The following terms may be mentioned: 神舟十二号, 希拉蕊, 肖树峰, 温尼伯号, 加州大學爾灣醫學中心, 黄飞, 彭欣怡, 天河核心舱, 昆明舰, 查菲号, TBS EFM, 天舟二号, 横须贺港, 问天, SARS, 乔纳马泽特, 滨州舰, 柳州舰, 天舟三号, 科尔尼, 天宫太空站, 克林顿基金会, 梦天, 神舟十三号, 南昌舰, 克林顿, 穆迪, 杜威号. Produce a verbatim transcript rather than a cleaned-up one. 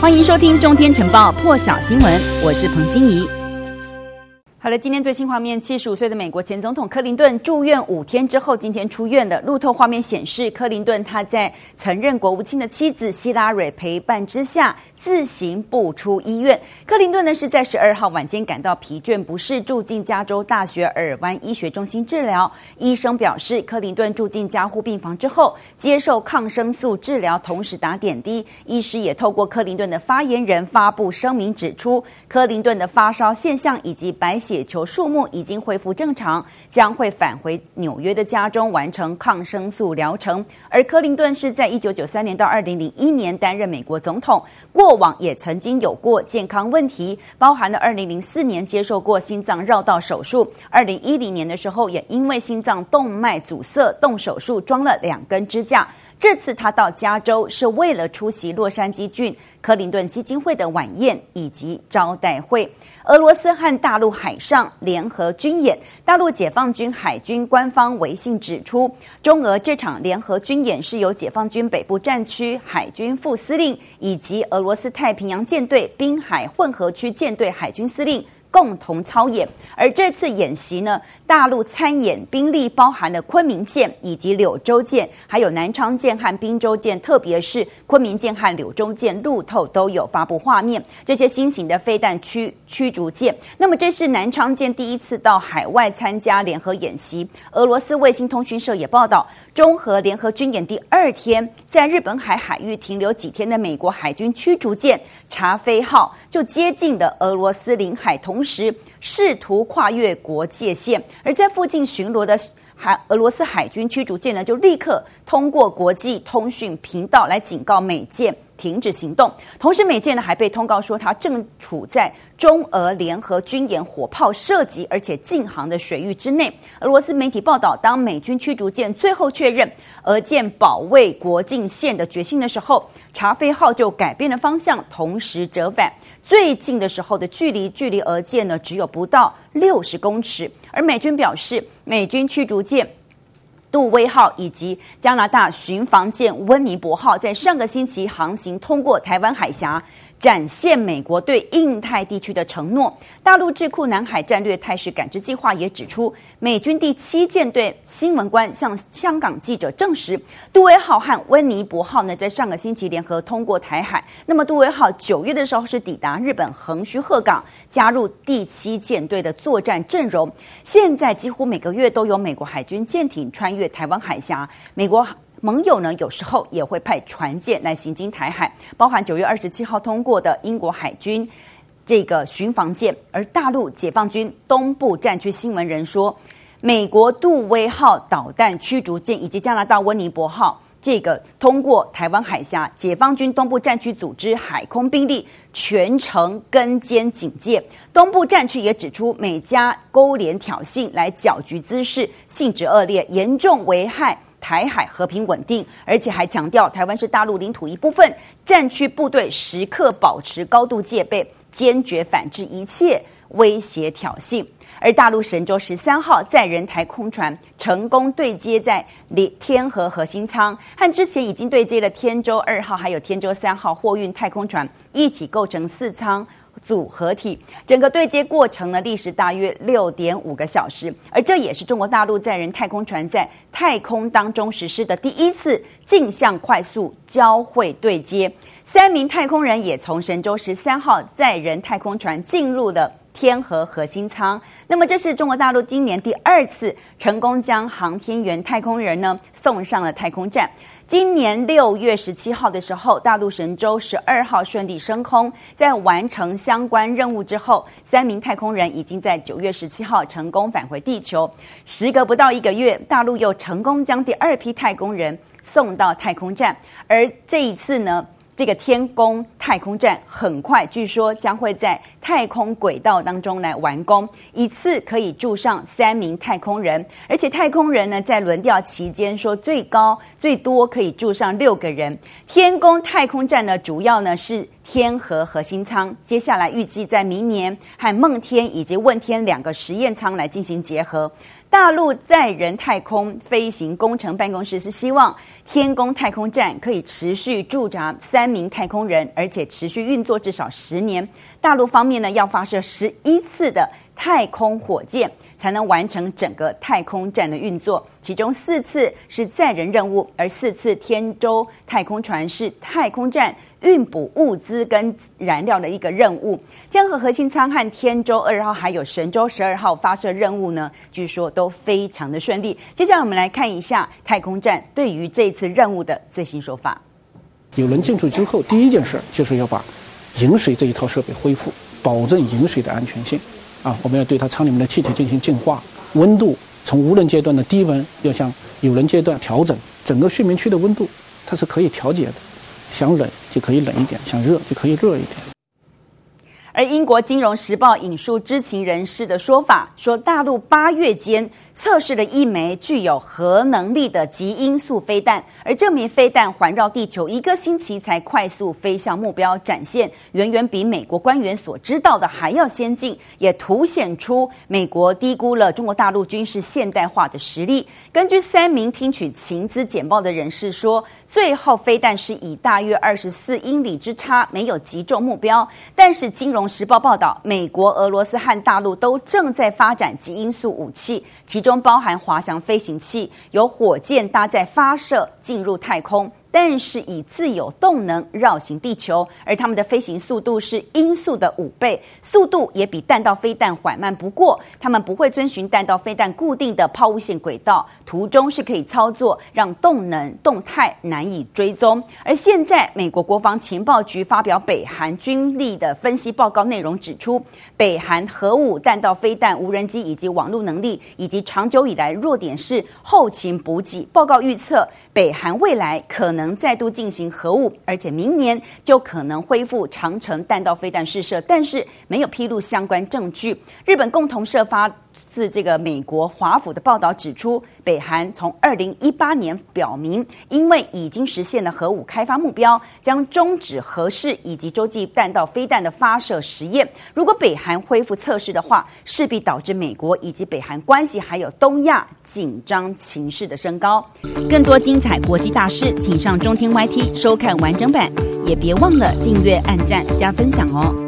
欢迎收听《中天晨报》破晓新闻，我是彭欣怡。好了，今天最新画面，七十五岁的美国前总统克林顿住院五天之后，今天出院了。路透画面显示，克林顿他在曾任国务卿的妻子希拉蕊陪伴之下，自行步出医院。克林顿呢是在十二号晚间感到疲倦不适，住进加州大学尔湾医学中心治疗。医生表示，克林顿住进加护病房之后，接受抗生素治疗，同时打点滴。医师也透过克林顿的发言人发布声明，指出克林顿的发烧现象以及白血球数目已经恢复正常，将会返回纽约的家中完成抗生素疗程。而克林顿是在一九九三年到二零零一年担任美国总统，过往也曾经有过健康问题，包含了二零零四年接受过心脏绕道手术，二零一零年的时候也因为心脏动脉阻塞动手术装了两根支架。这次他到加州是为了出席洛杉矶郡克林顿基金会的晚宴以及招待会。俄罗斯和大陆海上联合军演，大陆解放军海军官方微信指出，中俄这场联合军演是由解放军北部战区海军副司令以及俄罗斯太平洋舰队滨海混合区舰队海军司令共同操演。而这次演习呢，大陆参演兵力包含了昆明舰以及柳州舰，还有南昌舰和滨州舰，特别是昆明舰和柳州舰，路透都有发布画面。这些新型的飞弹驱驱逐舰，那么这是南昌舰第一次到海外参加联合演习。俄罗斯卫星通讯社也报道，中俄联合军演第二天，在日本海海域停留几天的美国海军驱逐舰查菲号就接近了俄罗斯领海，同同时试图跨越国界线，而在附近巡逻的俄罗斯海军驱逐舰呢，就立刻通过国际通讯频道来警告美舰停止行动。同时美舰呢还被通告说，它正处在中俄联合军演火炮射击而且近航的水域之内。俄罗斯媒体报道，当美军驱逐舰最后确认俄舰保卫国境线的决心的时候，查菲号就改变了方向，同时折返。最近的时候的距离距离俄舰呢只有不到六十公尺。而美军表示，美军驱逐舰杜威号以及加拿大巡防舰温尼伯号在上个星期航行通过台湾海峡，展现美国对印太地区的承诺。大陆智库南海战略态势感知计划也指出，美军第七舰队新闻官向香港记者证实，杜威号和温尼伯号呢在上个星期联合通过台海。那么杜威号九月的时候是抵达日本横须贺港，加入第七舰队的作战阵容。现在几乎每个月都有美国海军舰艇穿越台湾海峡，美国盟友呢，有时候也会派船舰来行经台海，包含九月二十七号通过的英国海军这个巡防舰。而大陆解放军东部战区新闻人说，美国杜威号导弹驱逐舰以及加拿大温尼伯号这个通过台湾海峡，解放军东部战区组织海空兵力全程跟监警戒。东部战区也指出，美加勾连挑衅来搅局滋事，性质恶劣，严重危害台海和平稳定，而且还强调台湾是大陆领土一部分，战区部队时刻保持高度戒备，坚决反制一切威胁挑衅。而大陆神舟十三号载人台空船成功对接在天河核心舱，和之前已经对接的天舟二号还有天舟三号货运太空船一起构成四舱组合体，整个对接过程呢历时大约 六点五个小时。而这也是中国大陆载人太空船在太空当中实施的第一次镜像快速交会对接。三名太空人也从神舟十三号载人太空船进入了天河核心舱。那么这是中国大陆今年第二次成功将航天员太空人呢送上了太空站。今年六月十七号的时候，大陆神舟十二号顺利升空，在完成相关任务之后，三名太空人已经在九月十七号成功返回地球。时隔不到一个月，大陆又成功将第二批太空人送到太空站。而这一次呢，这个天宫太空站很快据说将会在太空轨道当中来完工，一次可以住上三名太空人，而且太空人呢在轮调期间说最高最多可以住上六个人。天宫太空站呢主要呢是天河核心舱，接下来预计在明年和梦天以及问天两个实验舱来进行结合。大陆载人太空飞行工程办公室是希望天宫太空站可以持续驻扎三名太空人，而且且持续运作至少十年。大陆方面呢，要发射十一次的太空火箭，才能完成整个太空站的运作，其中四次是载人任务，而四次天舟太空船是太空站运补物资跟燃料的一个任务。天河核心舱和天舟二号还有神舟十二号发射任务呢，据说都非常的顺利。接下来我们来看一下太空站对于这次任务的最新说法。有人进驻之后，第一件事就是要把饮水这一套设备恢复，保证饮水的安全性。啊，我们要对它舱里面的气体进行净化，温度从无人阶段的低温要向有人阶段调整，整个睡眠区的温度它是可以调节的，想冷就可以冷一点，想热就可以热一点。而英国金融时报引述知情人士的说法，说大陆八月间测试了一枚具有核能力的极音速飞弹，而这枚飞弹环绕地球一个星期才快速飞向目标展现，远远比美国官员所知道的还要先进，也凸显出美国低估了中国大陆军事现代化的实力。根据三名听取情资简报的人士说，最后飞弹是以大约二十四英里之差没有击中目标，但是金融时报报道，美国、俄罗斯和大陆都正在发展极音速武器，其中包含滑翔飞行器，由火箭搭载发射进入太空，但是以自有动能绕行地球，而他们的飞行速度是音速的五倍，速度也比弹道飞弹缓慢。不过，他们不会遵循弹道飞弹固定的抛物线轨道，途中是可以操作，让动能动态难以追踪。而现在，美国国防情报局发表北韩军力的分析报告，内容指出，北韩核武、弹道飞弹、无人机以及网络能力，以及长久以来弱点是后勤补给。报告预测，北韩未来可能。能再度进行核武，而且明年就可能恢复长城弹道飞弹试射，但是没有披露相关证据。日本共同社发自这个美国华府的报道指出，北韩从二零一八年表明，因为已经实现了核武开发目标，将终止核试以及洲际弹道飞弹的发射实验。如果北韩恢复测试的话，势必导致美国以及北韩关系还有东亚紧张情势的升高。更多精彩国际大事，请上中天 Y T 收看完整版，也别忘了订阅、按赞、加分享哦。